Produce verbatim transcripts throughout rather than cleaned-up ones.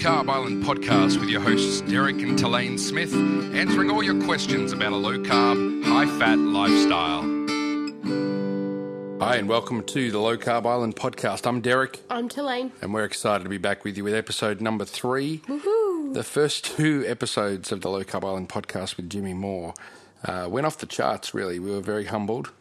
Carb Island podcast with your hosts Derek and Telaine Smith, answering all your questions about a low-carb, high-fat lifestyle. Hi, and welcome to the Low Carb Island podcast. I'm Derek. I'm Telaine. And we're excited to be back with you with episode number three. Woohoo! The first two episodes of the Low Carb Island podcast with Jimmy Moore uh, went off the charts, really. We were very humbled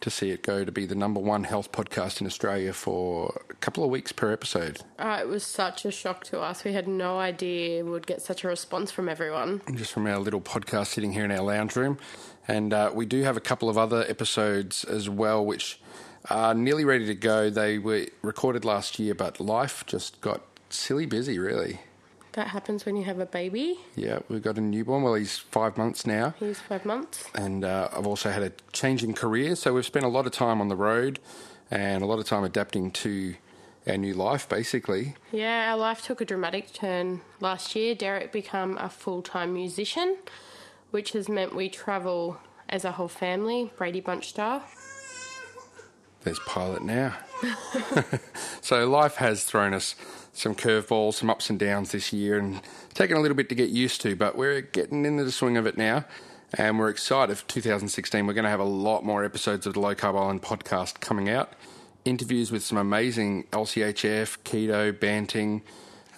to see it go to be the number one health podcast in Australia for a couple of weeks per episode. Uh, it was such a shock to us. We had no idea we'd get such a response from everyone. Just from our little podcast sitting here in our lounge room. And uh, we do have a couple of other episodes as well, which are nearly ready to go. They were recorded last year, but life just got silly busy, really. That happens when you have a baby. Yeah, we've got a newborn. Well, he's five months now. He's five months. And uh, I've also had a change in career. So we've spent a lot of time on the road and a lot of time adapting to our new life, basically. Yeah, our life took a dramatic turn last year. Derek became a full-time musician, which has meant we travel as a whole family, Brady Bunch style. There's Pilot now. So life has thrown us some curveballs, some ups and downs this year, and taken a little bit to get used to, but we're getting into the swing of it now, and we're excited for two thousand sixteen. We're going to have a lot more episodes of the Low Carb Island podcast coming out, interviews with some amazing L C H F, keto, banting,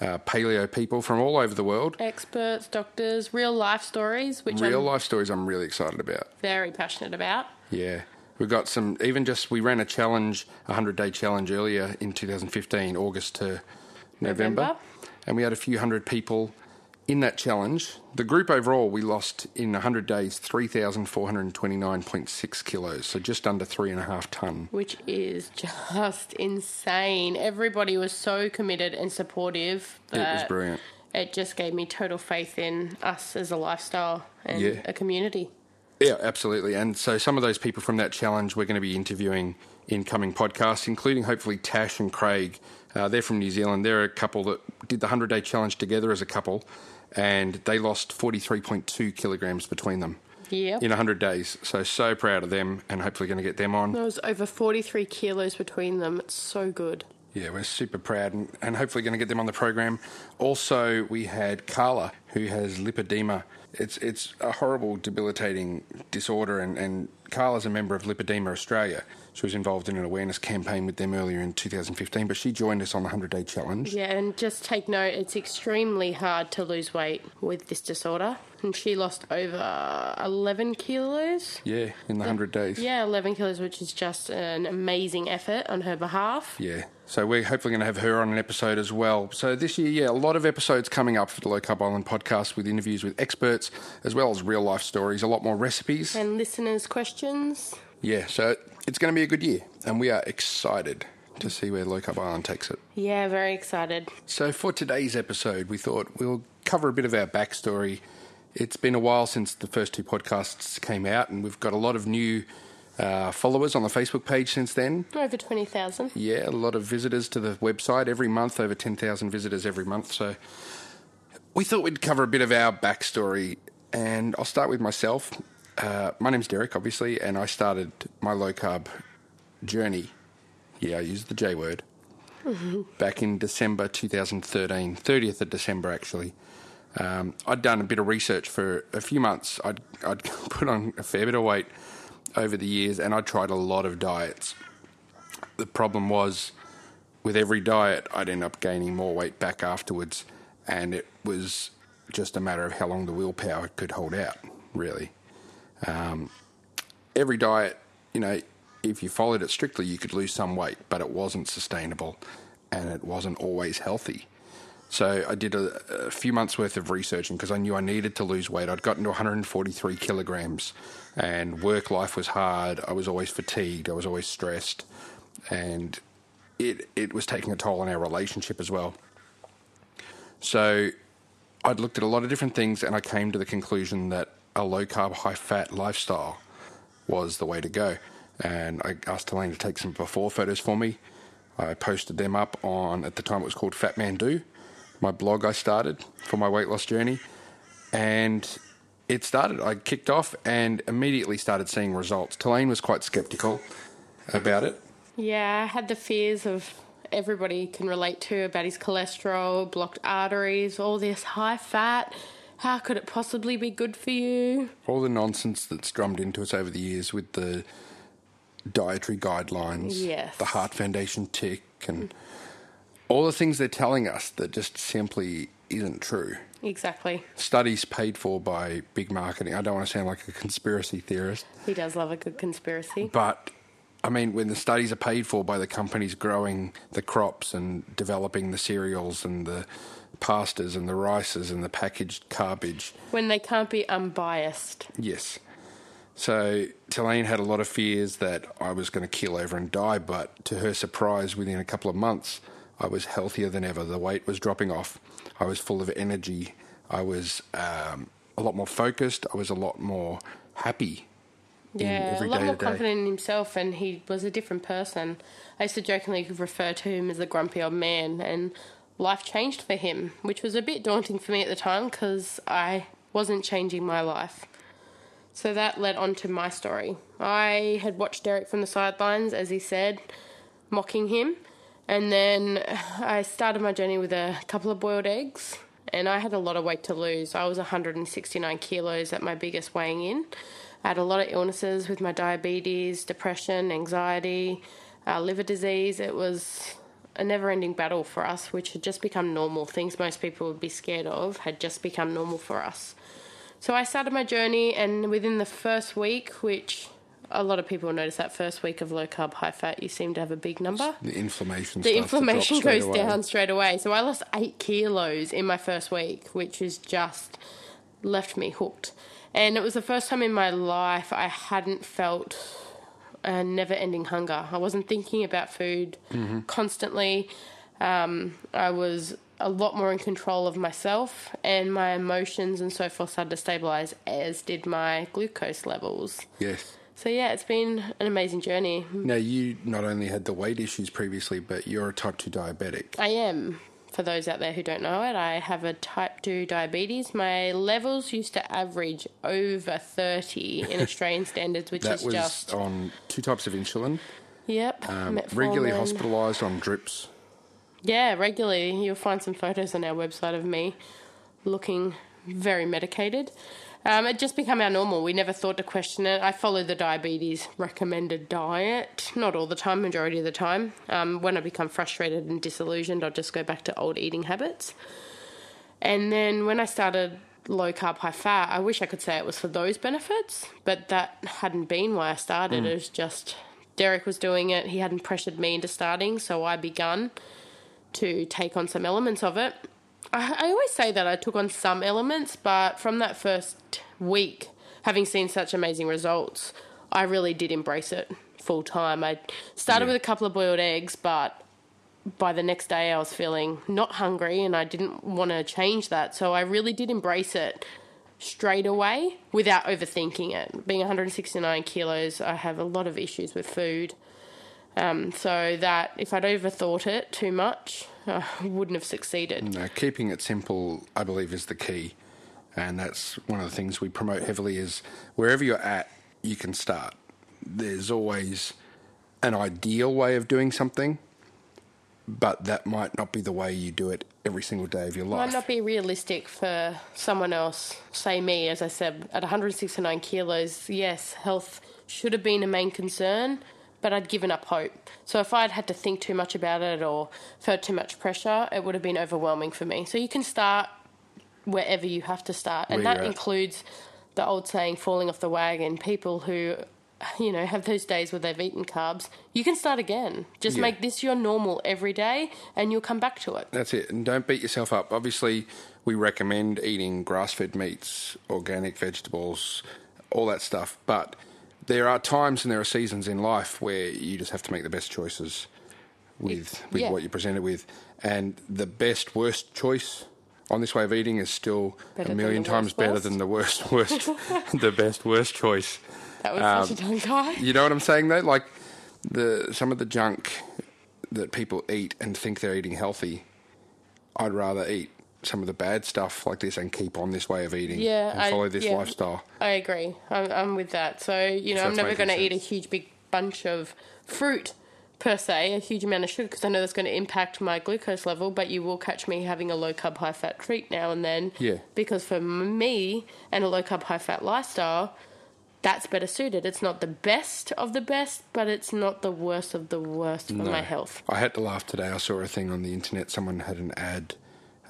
uh, paleo people from all over the world. Experts, doctors, real life stories. Which real I'm life stories I'm really excited about. Very passionate about. Yeah. We've got some, even just, we ran a challenge, a hundred-day challenge earlier in two thousand fifteen, August to November, November, and we had a few hundred people in that challenge. The group overall, we lost in one hundred days three thousand four hundred twenty-nine point six kilos, so just under three and a half tonne. Which is just insane. Everybody was so committed and supportive. It was brilliant. It just gave me total faith in us as a lifestyle and yeah. a community. Yeah, absolutely. And so some of those people from that challenge we're going to be interviewing in coming podcasts, including hopefully Tash and Craig. Uh, they're from New Zealand. They're a couple that did the hundred-day challenge together as a couple, and they lost forty-three point two kilograms between them yep. in one hundred days. So, so proud of them, and hopefully going to get them on. There was over forty-three kilos between them. It's so good. Yeah, we're super proud and, and hopefully going to get them on the program. Also, we had Carla, who has lipoedema. It's it's a horrible, debilitating disorder, and, and Carla's a member of Lipoedema Australia. She was involved in an awareness campaign with them earlier in two thousand fifteen, but she joined us on the hundred-day challenge. Yeah, and just take note, it's extremely hard to lose weight with this disorder, and she lost over eleven kilos. Yeah, in the hundred days. Yeah, eleven kilos, which is just an amazing effort on her behalf. Yeah, so we're hopefully going to have her on an episode as well. So this year, yeah, a lot of episodes coming up for the Low Carb Island podcast with interviews with experts, as well as real-life stories, a lot more recipes. And listeners' questions. Yeah, so it's going to be a good year, and we are excited to see where Low Carb Island takes it. Yeah, very excited. So for today's episode, we thought we'll cover a bit of our backstory. It's been a while since the first two podcasts came out, and we've got a lot of new uh, followers on the Facebook page since then. Over twenty thousand. Yeah, a lot of visitors to the website every month, over ten thousand visitors every month. So we thought we'd cover a bit of our backstory, and I'll start with myself. Uh, my name's Derek, obviously, and I started my low-carb journey, yeah, I used the J word, mm-hmm. back in December twenty thirteen, thirtieth of December, actually. Um, I'd done a bit of research for a few months. I'd, I'd put on a fair bit of weight over the years, and I tried a lot of diets. The problem was, with every diet, I'd end up gaining more weight back afterwards, and it was just a matter of how long the willpower could hold out, really. Um, every diet, you know, if you followed it strictly, you could lose some weight, but it wasn't sustainable and it wasn't always healthy. So I did a, a few months worth of researching because I knew I needed to lose weight. I'd gotten to one hundred forty-three kilograms and work life was hard. I was always fatigued. I was always stressed, and it, it was taking a toll on our relationship as well. So I'd looked at a lot of different things, and I came to the conclusion that a low-carb, high-fat lifestyle was the way to go. And I asked Telaine to take some before photos for me. I posted them up on, at the time it was called Fat Man Do, my blog I started for my weight loss journey. And it started. I kicked off and immediately started seeing results. Telaine was quite sceptical about it. Yeah, I had the fears of everybody can relate to about his cholesterol, blocked arteries, all this high fat. How could it possibly be good for you? All the nonsense that's drummed into us over the years with the dietary guidelines, yes. the Heart Foundation tick, and all the things they're telling us that just simply isn't true. Exactly. Studies paid for by big marketing. I don't want to sound like a conspiracy theorist. He does love a good conspiracy. But, I mean, when the studies are paid for by the companies growing the crops and developing the cereals and the pastas and the rices and the packaged garbage. When they can't be unbiased. Yes. So Telaine had a lot of fears that I was going to keel over and die, but to her surprise, within a couple of months, I was healthier than ever. The weight was dropping off. I was full of energy. I was um, a lot more focused. I was a lot more happy. Yeah, a lot more confident in himself, and he was a different person. I used to jokingly refer to him as the grumpy old man, and life changed for him, which was a bit daunting for me at the time because I wasn't changing my life. So that led on to my story. I had watched Derek from the sidelines, as he said, mocking him, and then I started my journey with a couple of boiled eggs, and I had a lot of weight to lose. I was one hundred sixty-nine kilos at my biggest weighing in. I had a lot of illnesses with my diabetes, depression, anxiety, uh, liver disease. It was a never-ending battle for us, which had just become normal. Things most people would be scared of had just become normal for us. So I started my journey, and within the first week, which a lot of people notice that first week of low-carb, high-fat, you seem to have a big number. The inflammation The inflammation goes down straight away. So I lost eight kilos in my first week, which is just left me hooked. And it was the first time in my life I hadn't felt a never-ending hunger. I wasn't thinking about food mm-hmm. constantly. Um, I was a lot more in control of myself, and my emotions and so forth started to stabilise, as did my glucose levels. Yes. So, yeah, it's been an amazing journey. Now, you not only had the weight issues previously, but you're a type two diabetic. I am. For those out there who don't know it, I have a type two diabetes. My levels used to average over thirty in Australian standards, which is just... That was on two types of insulin. Yep. Um, regularly hospitalised on drips. Yeah, regularly. You'll find some photos on our website of me looking very medicated. Um, it just became our normal. We never thought to question it. I followed the diabetes recommended diet, not all the time, majority of the time. Um, when I become frustrated and disillusioned, I'll just go back to old eating habits. And then when I started low-carb, high-fat, I wish I could say it was for those benefits, but that hadn't been why I started. Mm. It was just Derek was doing it. He hadn't pressured me into starting, so I began to take on some elements of it. I always say that I took on some elements, but from that first week, having seen such amazing results, I really did embrace it full time. I started yeah. with a couple of boiled eggs, but by the next day I was feeling not hungry and I didn't want to change that. So I really did embrace it straight away without overthinking it. Being one hundred sixty-nine kilos, I have a lot of issues with food. Um, so that if I'd overthought it too much, I wouldn't have succeeded. No, keeping it simple, I believe, is the key. And that's one of the things we promote heavily is wherever you're at, you can start. There's always an ideal way of doing something, but that might not be the way you do it every single day of your life. Might not be realistic for someone else, say me, as I said, at one hundred sixty-nine kilos, yes, health should have been a main concern, but I'd given up hope. So if I'd had to think too much about it or felt too much pressure, it would have been overwhelming for me. So you can start wherever you have to start. And that includes the old saying, falling off the wagon. People who, you know, have those days where they've eaten carbs, you can start again. Just yeah. make this your normal every day and you'll come back to it. That's it. And don't beat yourself up. Obviously, we recommend eating grass-fed meats, organic vegetables, all that stuff, but there are times and there are seasons in life where you just have to make the best choices with with yeah. what you're presented with. And the best, worst choice on this way of eating is still better a million times worst, better worst. than the worst, worst, the best, worst choice. That was um, such a tongue tie. You know what I'm saying, though? Like the some of the junk that people eat and think they're eating healthy, I'd rather eat some of the bad stuff like this and keep on this way of eating yeah, and follow I, this yeah, lifestyle. I agree. I'm, I'm with that. So, you know, so I'm never going to eat a huge, big bunch of fruit, per se, a huge amount of sugar, because I know that's going to impact my glucose level, but you will catch me having a low-carb, high-fat treat now and then. Yeah. Because for me and a low-carb, high-fat lifestyle, that's better suited. It's not the best of the best, but it's not the worst of the worst for no. my health. I had to laugh today. I saw a thing on the internet. Someone had an ad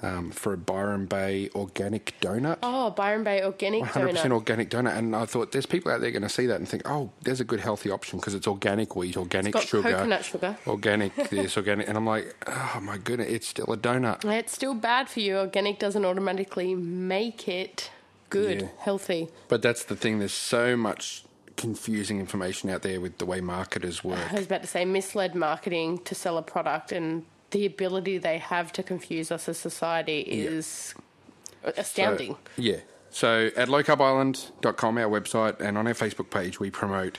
um, for a Byron Bay organic donut. Oh, Byron Bay organic one hundred percent donut. one hundred percent organic donut. And I thought, there's people out there going to see that and think, oh, there's a good healthy option because it's organic wheat, organic it's got sugar. Coconut sugar. Organic this, organic. And I'm like, oh, my goodness, it's still a donut. It's still bad for you. Organic doesn't automatically make it good, yeah. healthy. But that's the thing. There's so much confusing information out there with the way marketers work. I was about to say misled marketing to sell a product, and the ability they have to confuse us as society is yeah. astounding. So, yeah. So at low carb island dot com, our website, and on our Facebook page, we promote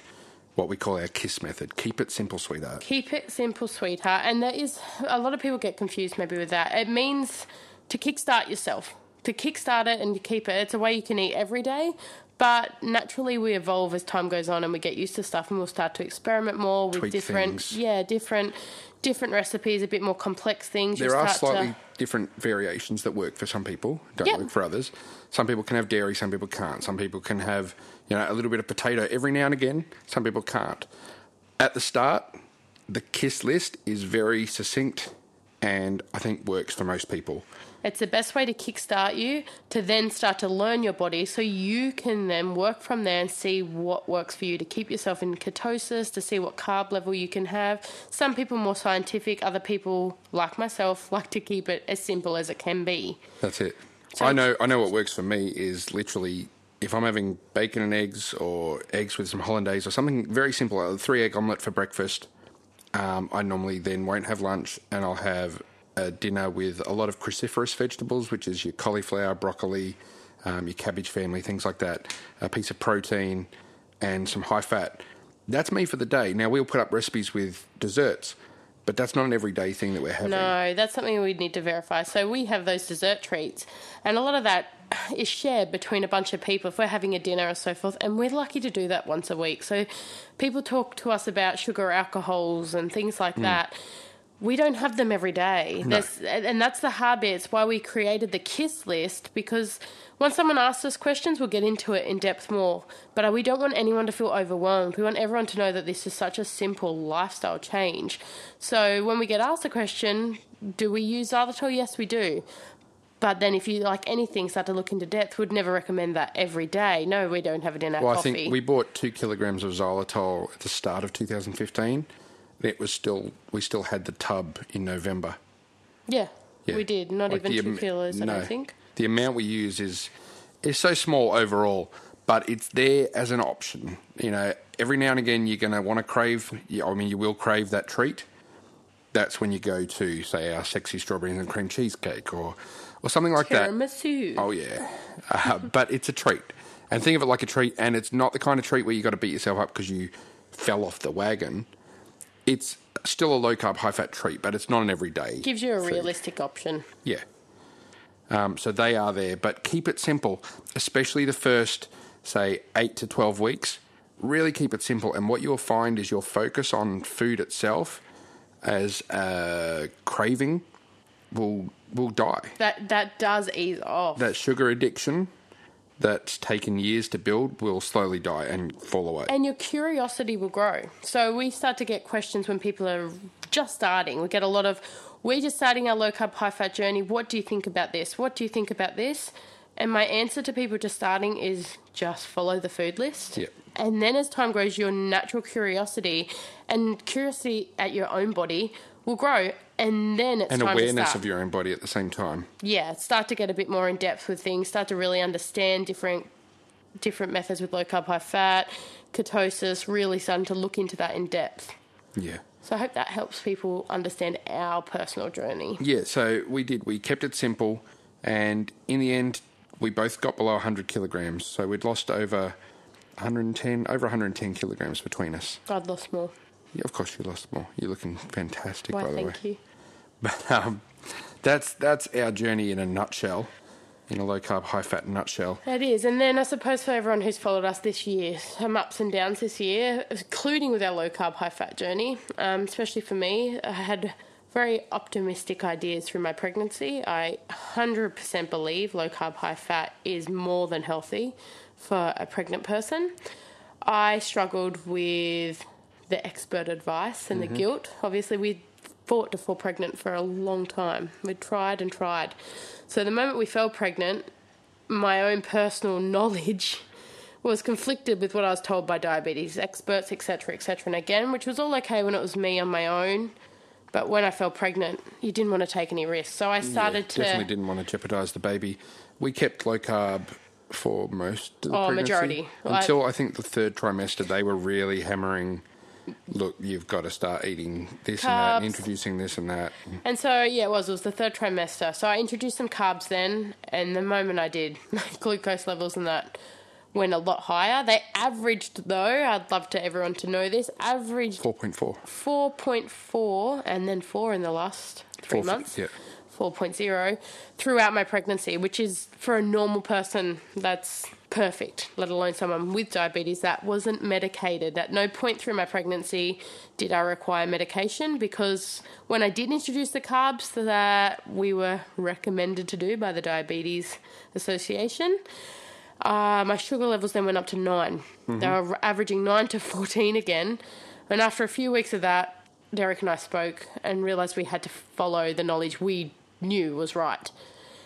what we call our KISS method. Keep it simple, sweetheart. Keep it simple, sweetheart. And there is a lot of people get confused maybe with that. It means to kickstart yourself. To kickstart it and to keep it. It's a way you can eat every day, but naturally we evolve as time goes on and we get used to stuff and we'll start to experiment more with Tweak different things. yeah, different different recipes, a bit more complex things. There you are start slightly to... different variations that work for some people, don't yep. work for others. Some people can have dairy, some people can't. Some people can have, you know, a little bit of potato every now and again. Some people can't. At the start, the KISS list is very succinct and I think works for most people. It's the best way to kickstart you to then start to learn your body so you can then work from there and see what works for you to keep yourself in ketosis, to see what carb level you can have. Some people more scientific, other people, like myself, like to keep it as simple as it can be. That's it. So I know I know what works for me is literally if I'm having bacon and eggs or eggs with some hollandaise or something very simple, a three-egg omelette for breakfast, um, I normally then won't have lunch and I'll have a dinner with a lot of cruciferous vegetables, which is your cauliflower, broccoli, um, your cabbage family, things like that, a piece of protein and some high fat. That's me for the day. Now, we'll put up recipes with desserts, but that's not an everyday thing that we're having. No, that's something we need to verify. So we have those dessert treats, and a lot of that is shared between a bunch of people if we're having a dinner and so forth, and we're lucky to do that once a week. So people talk to us about sugar alcohols and things like mm. that. We don't have them every day. No. And that's the hard bit. It's why we created the KISS list, because when someone asks us questions, we'll get into it in depth more. But we don't want anyone to feel overwhelmed. We want everyone to know that this is such a simple lifestyle change. So when we get asked the question, do we use xylitol? Yes, we do. But then if you like anything, start to look into depth, we'd never recommend that every day. No, we don't have it in our well, coffee. Well, I think we bought two kilograms of xylitol at the start of two thousand fifteen. It was still, we still had the tub in November. Yeah, yeah. we did. Not like even two am- kilos, I no. don't think. The amount we use is is so small overall, but it's there as an option. You know, every now and again you're going to want to crave, I mean, you will crave that treat. That's when you go to, say, our sexy strawberries and cream cheesecake or, or something like Tiramisu. that. Tiramisu. Oh, yeah. Uh, but it's a treat. And think of it like a treat, and it's not the kind of treat where you got to beat yourself up because you fell off the wagon. It's still a low-carb, high-fat treat, but it's not an everyday It gives you a food. realistic option. Yeah. Um, so they are there, but keep it simple, especially the first, say, eight to twelve weeks. Really keep it simple, and what you'll find is your focus on food itself as a craving will will die. That, that does ease off. That sugar addiction that's taken years to build will slowly die and fall away. And your curiosity will grow. So we start to get questions when people are just starting. We get a lot of, we're just starting our low-carb, high-fat journey. What do you think about this? What do you think about this? And my answer to people just starting is just follow the food list. Yep. And then as time grows, your natural curiosity and curiosity at your own body will grow. And then it's and time awareness to start. of your own body at the same time. Yeah, start to get a bit more in depth with things. Start to really understand different different methods with low carb, high fat, ketosis. Really starting to look into that in depth. Yeah. So I hope that helps people understand our personal journey. Yeah. So we did. We kept it simple, and in the end, we both got below one hundred kilograms. So we'd lost over one hundred ten, over one hundred ten kilograms between us. I'd lost more. Yeah, of course you lost more. You're looking fantastic, Why, by the way. Thank you. But um, that's that's our journey in a nutshell. in a low-carb, high-fat nutshell. That is. And then I suppose for everyone who's followed us this year, some ups and downs this year, including with our low-carb, high-fat journey, um, especially for me, I had very optimistic ideas through my pregnancy. I one hundred percent believe low-carb, high-fat is more than healthy for a pregnant person. I struggled with the expert advice and mm-hmm. the guilt. Obviously, we fought to fall pregnant for a long time. We tried and tried. So the moment we fell pregnant, my own personal knowledge was conflicted with what I was told by diabetes experts, et cetera, et cetera. And again, which was all okay when it was me on my own. But when I fell pregnant, you didn't want to take any risks. So I started yeah, to... definitely didn't want to jeopardise the baby. We kept low-carb for most of the oh, pregnancy. Majority. Until I, I think the third trimester, they were really hammering, look, you've got to start eating this carbs. and that, and introducing this and that. And so, yeah, it was. It was the third trimester. So I introduced some carbs then, and the moment I did, my glucose levels and that went a lot higher. They averaged, though, I'd love to everyone to know this, averaged... four point four. four point four, and then four in the last three Four, months. Yeah. four point oh throughout my pregnancy, which is, for a normal person, that's perfect, let alone someone with diabetes that wasn't medicated. At no point through my pregnancy did I require medication, because when I did introduce the carbs that we were recommended to do by the Diabetes Association, uh, my sugar levels then went up to nine. Mm-hmm. They were averaging nine to fourteen again. And after a few weeks of that, Derek and I spoke and realised we had to follow the knowledge we knew was right.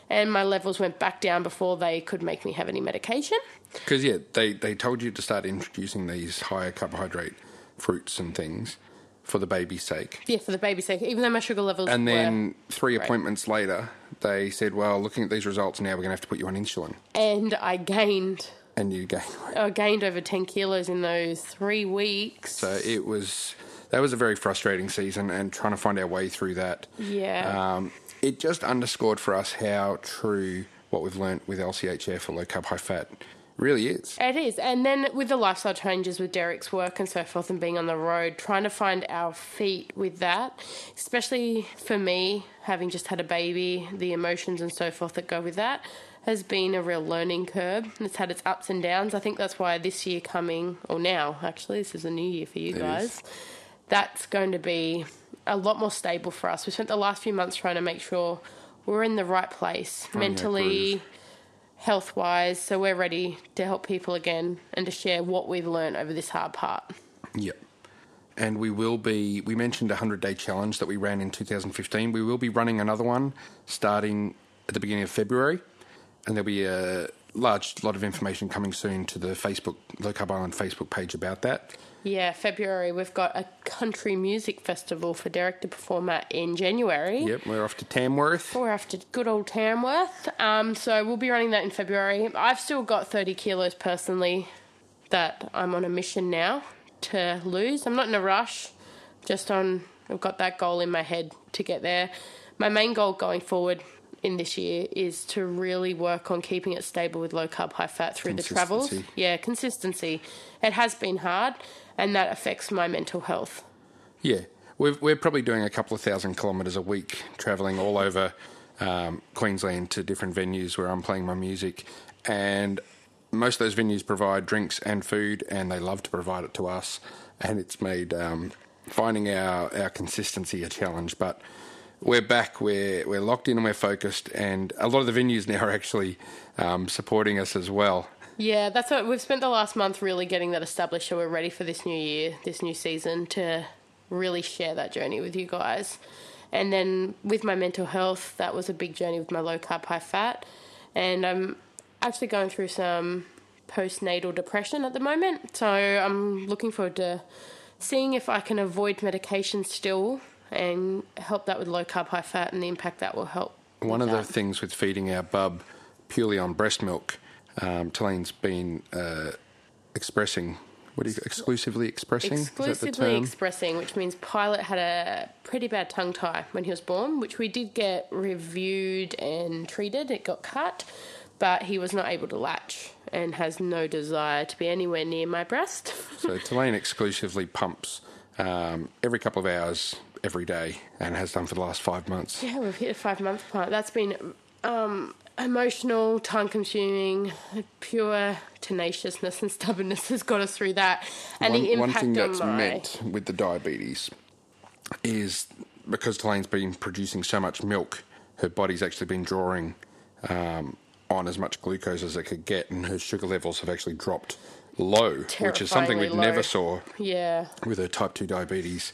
And my levels went back down before they could make me have any medication. Because, yeah, they, they told you to start introducing these higher carbohydrate fruits and things for the baby's sake. Yeah, for the baby's sake, even though my sugar levels were... And then were three appointments right. later, they said, well, looking at these results now, we're going to have to put you on insulin. And I gained... And you gained... I gained over ten kilos in those three weeks. So it was... That was a very frustrating season, and trying to find our way through that. Yeah. Um, it just underscored for us how true what we've learnt with L C H F or low carb, high fat really is. It is. And then with the lifestyle changes with Derek's work and so forth and being on the road, trying to find our feet with that, especially for me, having just had a baby, the emotions and so forth that go with that, has been a real learning curve. It's had its ups and downs. I think that's why this year coming, or now actually, this is a new year for you it guys. Is. That's going to be a lot more stable for us. We spent the last few months trying to make sure we're in the right place, oh, mentally, yeah, health-wise, so we're ready to help people again and to share what we've learned over this hard part. Yep. And we will be, we mentioned a hundred-day challenge that we ran in two thousand fifteen. We will be running another one starting at the beginning of February, and there'll be a large lot of information coming soon to the Facebook, Low Carb Island Facebook page about that. Yeah, February. We've got a country music festival for Derek to perform at in January. Yep, we're off to Tamworth. We're off to good old Tamworth. Um, so we'll be running that in February. I've still got thirty kilos personally that I'm on a mission now to lose. I'm not in a rush, just on, I've got that goal in my head to get there. My main goal going forward in this year is to really work on keeping it stable with low carb, high fat through the travels. Yeah, consistency. It has been hard, and that affects my mental health. Yeah. We've, we're probably doing a couple of thousand kilometres a week, travelling all over um, Queensland to different venues where I'm playing my music. And most of those venues provide drinks and food, and they love to provide it to us. And it's made um, finding our, our consistency a challenge. But we're back, we're, we're locked in and we're focused. And a lot of the venues now are actually um, supporting us as well. Yeah, that's what we've spent the last month really getting that established, so we're ready for this new year, this new season, to really share that journey with you guys. And then with my mental health, that was a big journey with my low carb, high fat. And I'm actually going through some postnatal depression at the moment, so I'm looking forward to seeing if I can avoid medication still and help that with low carb, high fat and the impact that will help. One of the things with feeding our bub purely on breast milk, Um, Telaine's been uh, expressing, what do you, exclusively expressing? Exclusively Is that the term? Expressing, which means Pilot had a pretty bad tongue tie when he was born, which we did get reviewed and treated. It got cut, but he was not able to latch and has no desire to be anywhere near my breast. So Telaine exclusively pumps um, every couple of hours every day and has done for the last five months. Yeah, we've hit a five-month point. That's been... Um, emotional, time-consuming, pure tenaciousness and stubbornness has got us through that. And one, the impact one thing that's on my... meant with the diabetes is because Telaine's been producing so much milk, her body's actually been drawing um, on as much glucose as it could get, and her sugar levels have actually dropped low, which is something we never saw yeah. with her type two diabetes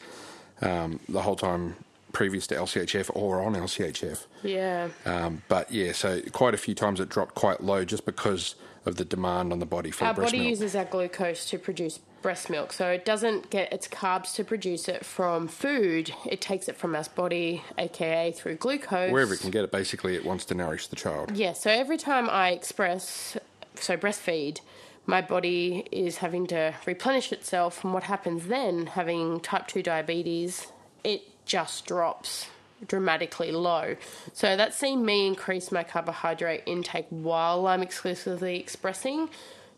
um, the whole time previous to L C H F or on L C H F. Yeah. Um, but, yeah, so quite a few times it dropped quite low just because of the demand on the body for breast milk. Our body uses our glucose to produce breast milk, so it doesn't get its carbs to produce it from food. It takes it from our body, a k a through glucose. Wherever it can get it, basically, it wants to nourish the child. Yeah, so every time I express, so breastfeed, my body is having to replenish itself, and what happens then, having type two diabetes, it just drops dramatically low. So that's seen me increase my carbohydrate intake while I'm exclusively expressing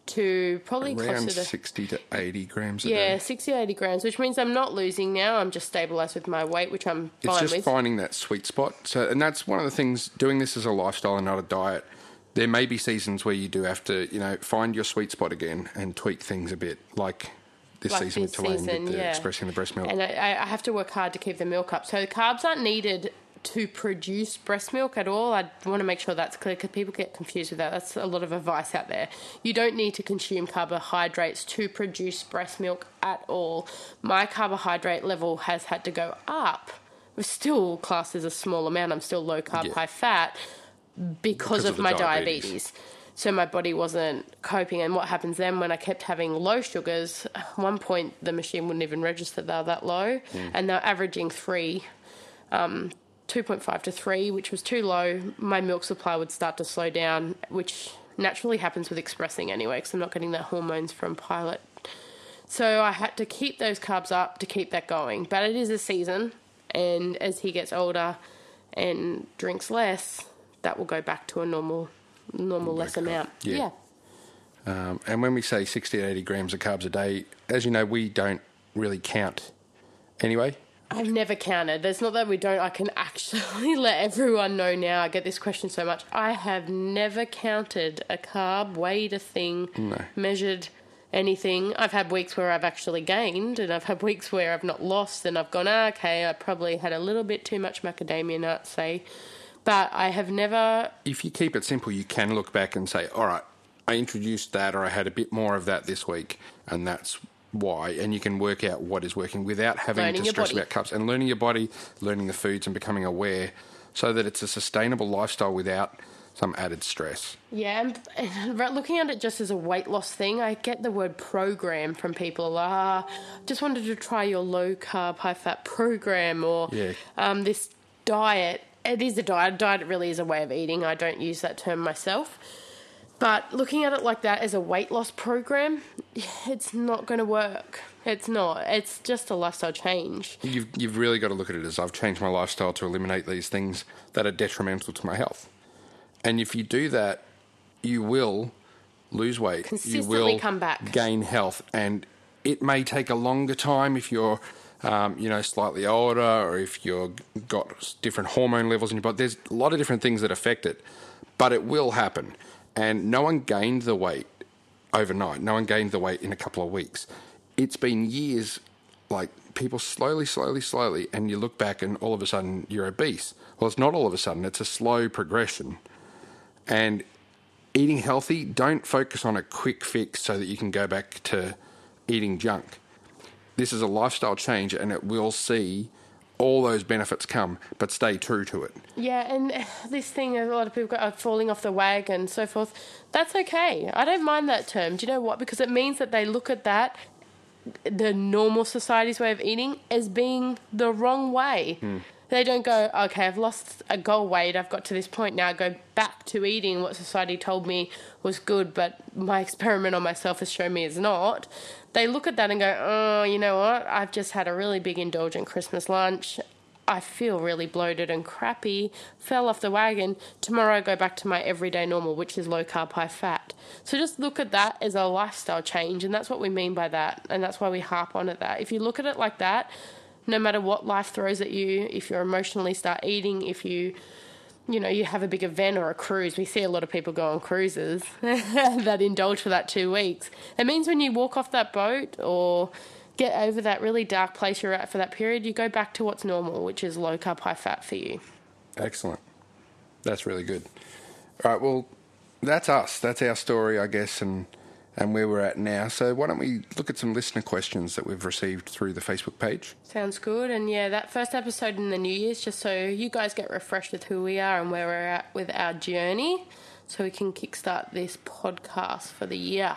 to probably around closer to sixty to eighty grams a yeah, day. Yeah, sixty to eighty grams, which means I'm not losing now. I'm just stabilised with my weight, which I'm fine with. It's just finding that sweet spot. So, and that's one of the things, doing this as a lifestyle and not a diet, there may be seasons where you do have to, you know, find your sweet spot again and tweak things a bit, like... This like season with Telaine, with the yeah. expressing the breast milk. And I, I have to work hard to keep the milk up. So the carbs aren't needed to produce breast milk at all. I want to make sure that's clear because people get confused with that. That's a lot of advice out there. You don't need to consume carbohydrates to produce breast milk at all. My carbohydrate level has had to go up. We're still classed as a small amount. I'm still low carb, yeah. high fat because, because of, of my diabetes. diabetes. So my body wasn't coping. And what happens then when I kept having low sugars, at one point the machine wouldn't even register they were that low, mm. and they're averaging three, um, two point five to three, which was too low. My milk supply would start to slow down, which naturally happens with expressing anyway because I'm not getting the hormones from Pilot. So I had to keep those carbs up to keep that going. But it is a season, and as he gets older and drinks less, that will go back to a normal... normal less amount. Yeah. yeah. Um, and when we say sixty to eighty grams of carbs a day, as you know, we don't really count anyway. I've never counted. It's not that we don't. I can actually let everyone know now. I get this question so much. I have never counted a carb, weighed a thing, no. measured anything. I've had weeks where I've actually gained, and I've had weeks where I've not lost, and I've gone, ah, okay, I probably had a little bit too much macadamia nuts, say. But I have never... If you keep it simple, you can look back and say, all right, I introduced that or I had a bit more of that this week, and that's why. And you can work out what is working without having learning to stress about carbs. And learning your body, learning the foods and becoming aware so that it's a sustainable lifestyle without some added stress. Yeah, and looking at it just as a weight loss thing, I get the word program from people. Ah, just wanted to try your low-carb, high-fat program or yeah. um, this diet. It is a diet. Diet really is a way of eating. I don't use that term myself. But looking at it like that as a weight loss program, it's not going to work. It's not. It's just a lifestyle change. You've, you've really got to look at it as I've changed my lifestyle to eliminate these things that are detrimental to my health. And if you do that, you will lose weight. Consistently you will come back. Gain health. And it may take a longer time if you're... Um, you know, slightly older or if you've got different hormone levels in your body. There's a lot of different things that affect it, but it will happen. And no one gained the weight overnight. No one gained the weight in a couple of weeks. It's been years, like people slowly, slowly, slowly, and you look back and all of a sudden you're obese. Well, it's not all of a sudden. It's a slow progression. And eating healthy, don't focus on a quick fix so that you can go back to eating junk. This is a lifestyle change and it will see all those benefits come, but stay true to it. Yeah, and this thing, a lot of people are falling off the wagon and so forth. That's okay. I don't mind that term. Do you know what? Because it means that they look at that, the normal society's way of eating, as being the wrong way. Mm. They don't go, okay, I've lost a goal weight, I've got to this point now, I go back to eating what society told me was good, but my experiment on myself has shown me it's not. They look at that and go, oh, you know what, I've just had a really big indulgent Christmas lunch, I feel really bloated and crappy, fell off the wagon, tomorrow I go back to my everyday normal, which is low carb, high fat. So just look at that as a lifestyle change, and that's what we mean by that, and that's why we harp on at that. If you look at it like that, no matter what life throws at you, if you emotionally start eating, if you you know, you have a big event or a cruise. We see a lot of people go on cruises that indulge for that two weeks. It means when you walk off that boat or get over that really dark place you're at for that period, you go back to what's normal, which is low carb, high fat for you. Excellent. That's really good. All right, well, that's us. That's our story, I guess, and, and where we're at now. So why don't we look at some listener questions that we've received through the Facebook page? Sounds good. And, yeah, that first episode in the New Year's, just so you guys get refreshed with who we are and where we're at with our journey so we can kickstart this podcast for the year.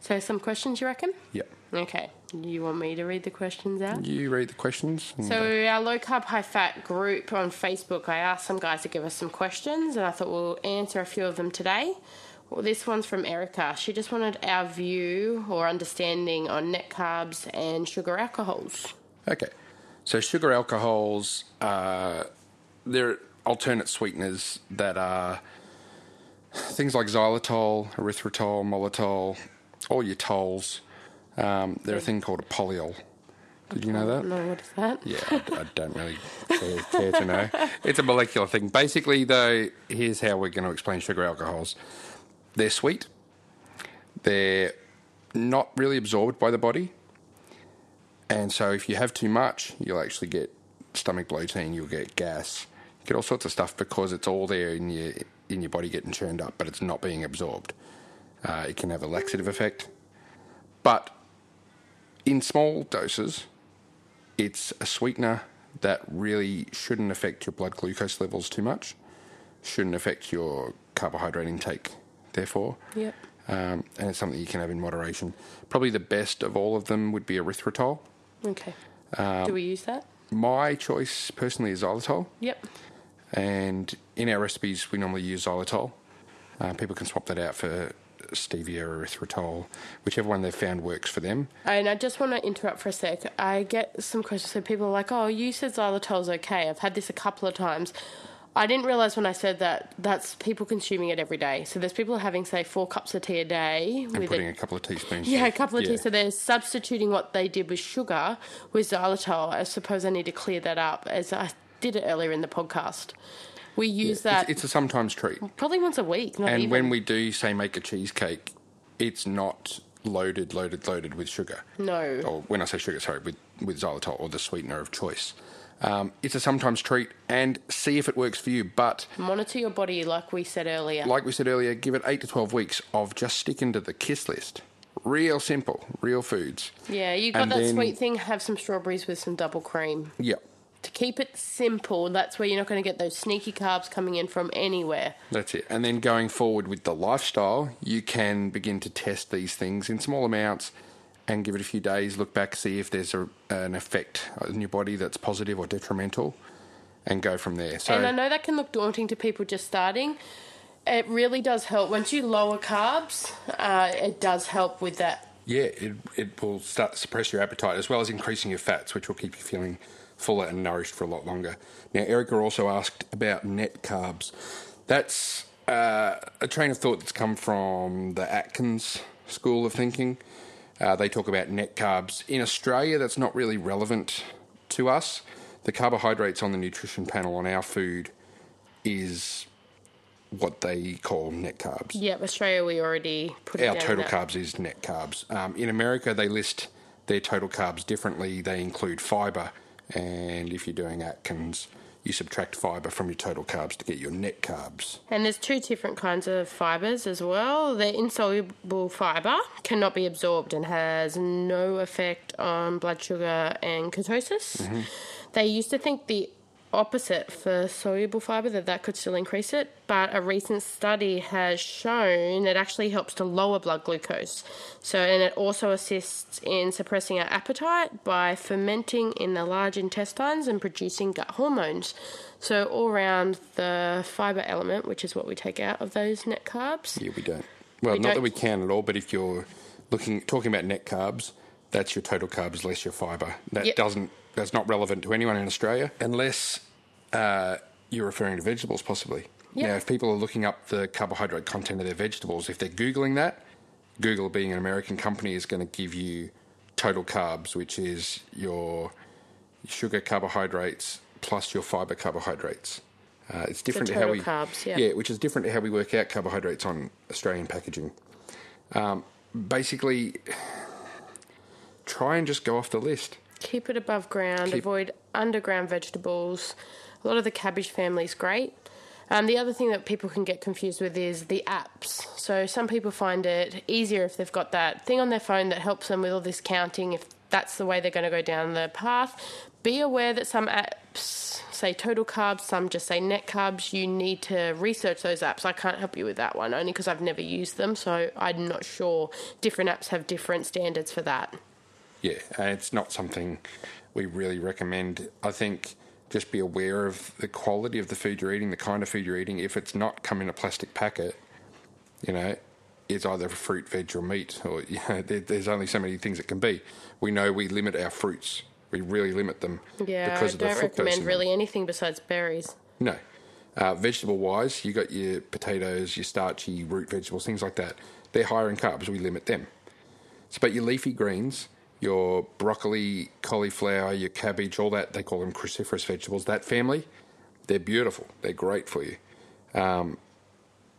So some questions, you reckon? Yep. Okay. You want me to read the questions out? You read the questions. So our Low Carb High Fat group on Facebook, I asked some guys to give us some questions, and I thought we'll answer a few of them today. Well, this one's from Erica. She just wanted our view or understanding on net carbs and sugar alcohols. Okay. So sugar alcohols, uh, they're alternate sweeteners that are things like xylitol, erythritol, maltitol, all your tols. Um, they're a thing called a polyol. Did you know that? No, what is that? Yeah, I, I don't really care, care to know. It's a molecular thing. Basically, though, here's how we're going to explain sugar alcohols. They're sweet. They're not really absorbed by the body. And so if you have too much, you'll actually get stomach bloating, you'll get gas, you get all sorts of stuff because it's all there in your, in your body getting churned up, but it's not being absorbed. Uh, it can have a laxative effect. But in small doses, it's a sweetener that really shouldn't affect your blood glucose levels too much, shouldn't affect your carbohydrate intake, therefore. Yep. Um, and it's something you can have in moderation. Probably the best of all of them would be erythritol. Okay. Um, Do we use that? My choice personally is xylitol. Yep. And in our recipes, we normally use xylitol. Uh, people can swap that out for stevia or erythritol, whichever one they've found works for them. And I just want to interrupt for a sec. I get some questions. So people are like, oh, you said xylitol's okay. I've had this a couple of times. I didn't realise when I said that that's people consuming it every day. So there's people having, say, four cups of tea a day. And with putting a, a couple of teaspoons. Yeah, a couple of yeah. teaspoons. So they're substituting what they did with sugar with xylitol. I suppose I need to clear that up, as I did it earlier in the podcast. We use yeah, that... It's, it's a sometimes treat. Probably once a week, not and even. When we do, say, make a cheesecake, it's not loaded, loaded, loaded with sugar. No. Or when I say sugar, sorry, with, with xylitol or the sweetener of choice. Um, it's a sometimes treat and see if it works for you, but... Monitor your body like we said earlier. Like we said earlier, give it eight to twelve weeks of just sticking to the KISS list. Real simple, real foods. Yeah, you got and that then, sweet thing, have some strawberries with some double cream. Yep. Yeah. To keep it simple, that's where you're not going to get those sneaky carbs coming in from anywhere. That's it. And then going forward with the lifestyle, you can begin to test these things in small amounts and give it a few days, look back, see if there's a, an effect in your body that's positive or detrimental, and go from there. So, and I know that can look daunting to people just starting. It really does help. Once you lower carbs, uh, it does help with that. Yeah, it, it will start to suppress your appetite as well as increasing your fats, which will keep you feeling fuller and nourished for a lot longer. Now, Erica also asked about net carbs. That's uh, a train of thought that's come from the Atkins school of thinking. Uh, they talk about net carbs. In Australia, that's not really relevant to us. The carbohydrates on the nutrition panel on our food is what they call net carbs. Yeah, Australia, we already put it down. Our total carbs is net carbs. Um, in America, they list their total carbs differently. They include fibre. And if you're doing Atkins, you subtract fibre from your total carbs to get your net carbs. And there's two different kinds of fibres as well. The insoluble fibre cannot be absorbed and has no effect on blood sugar and ketosis. Mm-hmm. They used to think the opposite for soluble fibre, that that could still increase it, but a recent study has shown it actually helps to lower blood glucose. So, and it also assists in suppressing our appetite by fermenting in the large intestines and producing gut hormones. So all around the fibre element, which is what we take out of those net carbs. Yeah, we don't. Well, we not don't. that we can at all, but if you're looking talking about net carbs, that's your total carbs less your fibre. That yep. doesn't That's not relevant to anyone in Australia unless uh, you're referring to vegetables possibly. Yep. Now, if people are looking up the carbohydrate content of their vegetables, if they're Googling that, Google being an American company is going to give you total carbs, which is your sugar carbohydrates plus your fibre carbohydrates. Uh, it's different to how we carbs, yeah. yeah, which is different to how we work out carbohydrates on Australian packaging. Um, basically, try and just go off the list. Keep it above ground. Keep... Avoid underground vegetables. A lot of the cabbage family is great. Um, the other thing that people can get confused with is the apps. So some people find it easier if they've got that thing on their phone that helps them with all this counting, if that's the way they're going to go down the path. Be aware that some apps say total carbs, some just say net carbs. You need to research those apps. I can't help you with that one, only because I've never used them, so I'm not sure. Different apps have different standards for that. Yeah, and it's not something we really recommend. I think... just be aware of the quality of the food you're eating, the kind of food you're eating. If it's not come in a plastic packet, you know, it's either fruit, veg or meat, or, you know, there, there's only so many things it can be. We know we limit our fruits. We really limit them. Yeah, because I of don't the recommend really anything besides berries. No. Uh, vegetable-wise, you got your potatoes, your starchy root vegetables, things like that. They're higher in carbs. We limit them. So, but your leafy greens... your broccoli, cauliflower, your cabbage, all that, they call them cruciferous vegetables, that family, they're beautiful. They're great for you. Um,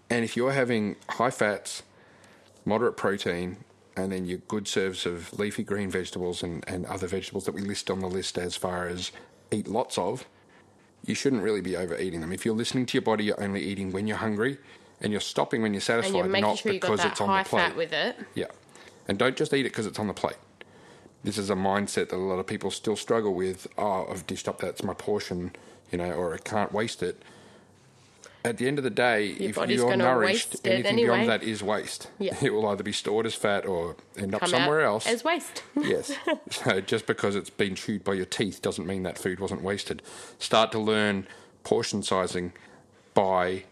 and if you're having high fats, moderate protein, and then your good serves of leafy green vegetables and, and other vegetables that we list on the list as far as eat lots of, you shouldn't really be overeating them. If you're listening to your body, you're only eating when you're hungry, and you're stopping when you're satisfied, and you're making not sure you because got that it's on high the plate. Fat with it. Yeah. And don't just eat it because it's on the plate. This is a mindset that a lot of people still struggle with. Oh, I've dished up, that's my portion, you know, or I can't waste it. At the end of the day, your if you're nourished, anything anyway. beyond that is waste. Yeah. It will either be stored as fat or end Come up somewhere out else. As waste. Yes. So just because it's been chewed by your teeth doesn't mean that food wasn't wasted. Start to learn portion sizing by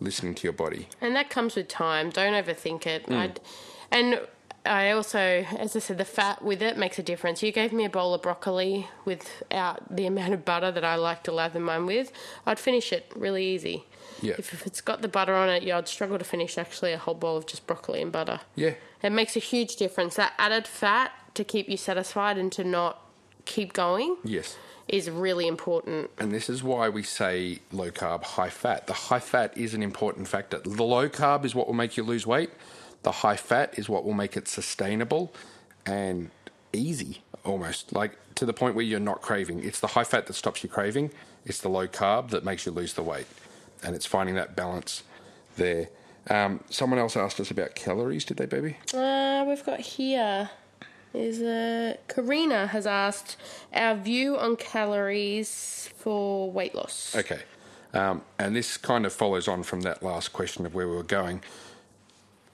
listening to your body. And that comes with time. Don't overthink it. Mm. I'd, and... I also, as I said, the fat with it makes a difference. You gave me a bowl of broccoli without the amount of butter that I like to lather mine with. I'd finish it really easy. Yeah. If, if it's got the butter on it, yeah, I'd struggle to finish actually a whole bowl of just broccoli and butter. Yeah. It makes a huge difference. That added fat to keep you satisfied and to not keep going. Yes. Is really important. And this is why we say low carb, high fat. The high fat is an important factor. The low carb is what will make you lose weight. The high fat is what will make it sustainable and easy, almost, like to the point where you're not craving. It's the high fat that stops you craving. It's the low carb that makes you lose the weight. And it's finding that balance there. Um, someone else asked us about calories, did they, baby? Uh, we've got here is uh, Karina has asked our view on calories for weight loss. Okay. Um, and this kind of follows on from that last question of where we were going.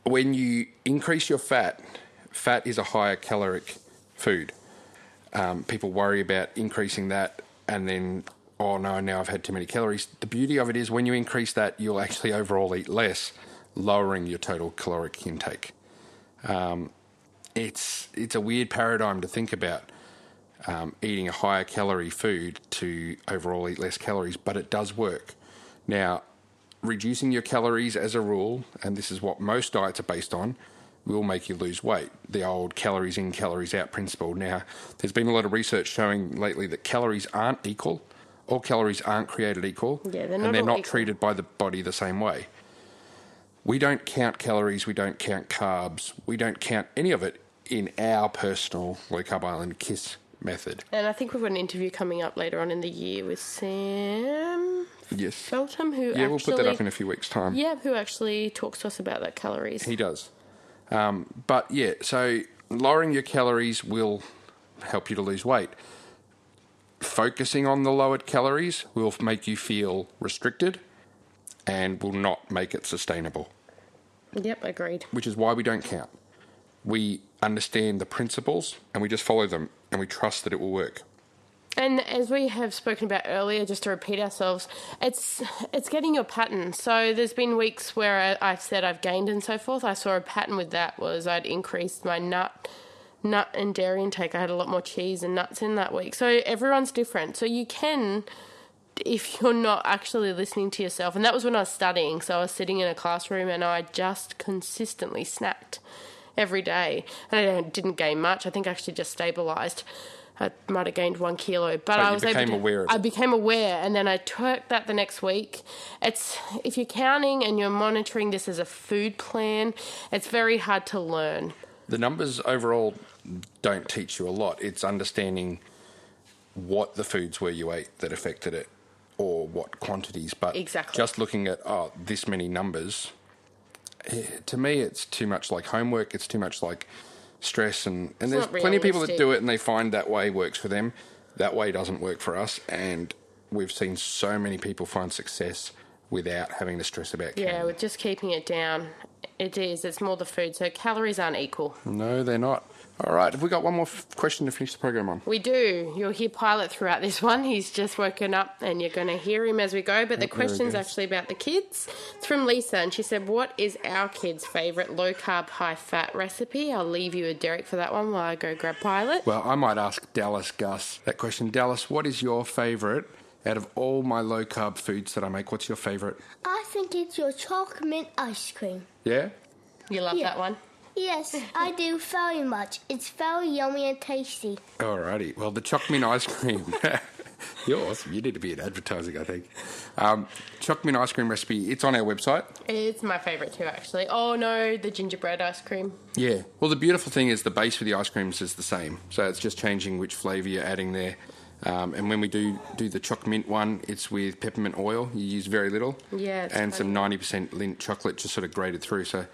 When you increase your fat, fat is a higher caloric food. Um, people worry about increasing that and then, oh, no, now I've had too many calories. The beauty of it is when you increase that, you'll actually overall eat less, lowering your total caloric intake. Um, it's it's a weird paradigm to think about, um, eating a higher calorie food to overall eat less calories, but it does work. Now, reducing your calories as a rule, and this is what most diets are based on, will make you lose weight. The old calories in, calories out principle. Now, there's been a lot of research showing lately that calories aren't equal. All calories aren't created equal. Yeah, they're not and they're not equal. Treated by the body the same way. We don't count calories. We don't count carbs. We don't count any of it in our personal Low Carb Island KISS method. And I think we've got an interview coming up later on in the year with Sam... Yes. Feltham, who yeah, actually, we'll put that up in a few weeks' time. Yeah, who actually talks to us about that calories. He does. Um, but, yeah, so lowering your calories will help you to lose weight. Focusing on the lowered calories will make you feel restricted and will not make it sustainable. Yep, agreed. Which is why we don't count. We understand the principles and we just follow them and we trust that it will work. And as we have spoken about earlier, just to repeat ourselves, it's it's getting your pattern. So there's been weeks where I, I've said I've gained and so forth. I saw a pattern with that was I'd increased my nut nut and dairy intake. I had a lot more cheese and nuts in that week. So everyone's different. So you can, if you're not actually listening to yourself, and that was when I was studying. So I was sitting in a classroom and I just consistently snacked every day. And I didn't gain much. I think I actually just stabilised. I might have gained one kilo, but so I was you became able to, aware of it. I became aware, and then I took that the next week. It's if you're counting and you're monitoring this as a food plan, it's very hard to learn. The numbers overall don't teach you a lot. It's understanding what the foods were you ate that affected it, or what quantities. But exactly. Just looking at oh this many numbers, to me it's too much like homework. It's too much like stress, and, and there's plenty of people that do it and they find that way works for them. That way doesn't work for us, and we've seen so many people find success without having to stress about calories. Yeah, with just keeping it down. It is. It's more the food. So calories aren't equal. No, they're not. All right. Have we got one more f- question to finish the program on? We do. You'll hear Pilot throughout this one. He's just woken up and you're going to hear him as we go. But the question's actually about the kids. It's from Lisa, and she said, what is our kids' favourite low-carb, high-fat recipe? I'll leave you with Derek for that one while I go grab Pilot. Well, I might ask Dallas Gus that question. Dallas, what is your favourite out of all my low-carb foods that I make? What's your favourite? I think it's your chocolate ice cream. Yeah? You love yeah. that one? Yes, I do very much. It's very yummy and tasty. Alrighty. Well, the choc mint ice cream. You're awesome. You need to be in advertising, I think. Um, choc mint ice cream recipe, it's on our website. It's my favourite too, actually. Oh, no, the gingerbread ice cream. Yeah. Well, the beautiful thing is the base for the ice creams is the same. So it's just changing which flavour you're adding there. Um, and when we do, do the choc mint one, it's with peppermint oil. You use very little. Yeah. It's and funny. some ninety percent lint chocolate just sort of grated through. So...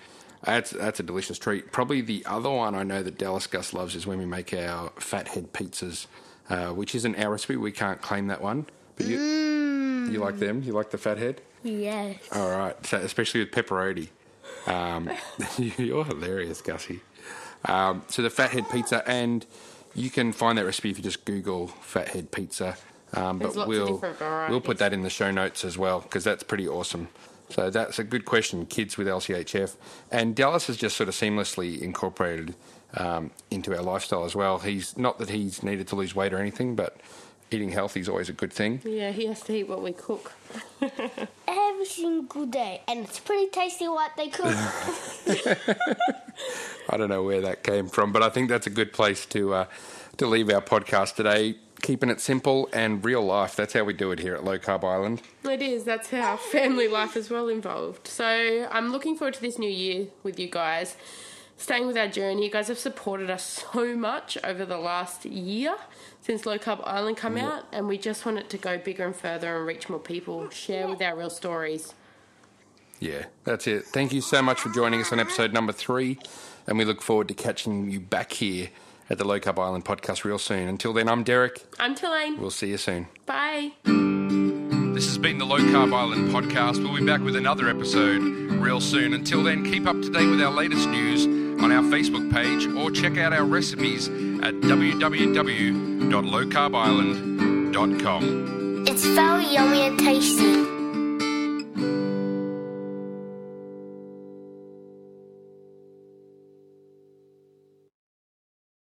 That's that's a delicious treat. Probably the other one I know that Dallas Gus loves is when we make our Fathead pizzas, uh, which isn't our recipe. We can't claim that one. But you, mm. you like them? You like the Fathead? Yes. All right. So especially with pepperoni. Um, you're hilarious, Gussie. Um, so the Fathead pizza, and you can find that recipe if you just Google Fathead pizza. Um, but lots we'll of different varieties. We'll put that in the show notes as well, because that's pretty awesome. So that's a good question, kids with L C H F. And Dallas has just sort of seamlessly incorporated um, into our lifestyle as well. He's not that he's needed to lose weight or anything, but eating healthy is always a good thing. Yeah, he has to eat what we cook. Every single day. And it's pretty tasty what they cook. I don't know where that came from, but I think that's a good place to uh, to leave our podcast today. Keeping it simple and real life. That's how we do it here at Low Carb Island. It is. That's how family life is well involved. So I'm looking forward to this new year with you guys, staying with our journey. You guys have supported us so much over the last year since Low Carb Island come yeah. out, and we just want it to go bigger and further and reach more people, share with our real stories. Yeah, that's it. Thank you so much for joining us on episode number three, and we look forward to catching you back here at the Low Carb Island podcast real soon. Until then, I'm Derek. I'm Telaine. We'll see you soon. Bye. This has been the Low Carb Island podcast. We'll be back with another episode real soon. Until then, keep up to date with our latest news on our Facebook page, or check out our recipes at w w w dot low carb island dot com. It's very yummy and tasty.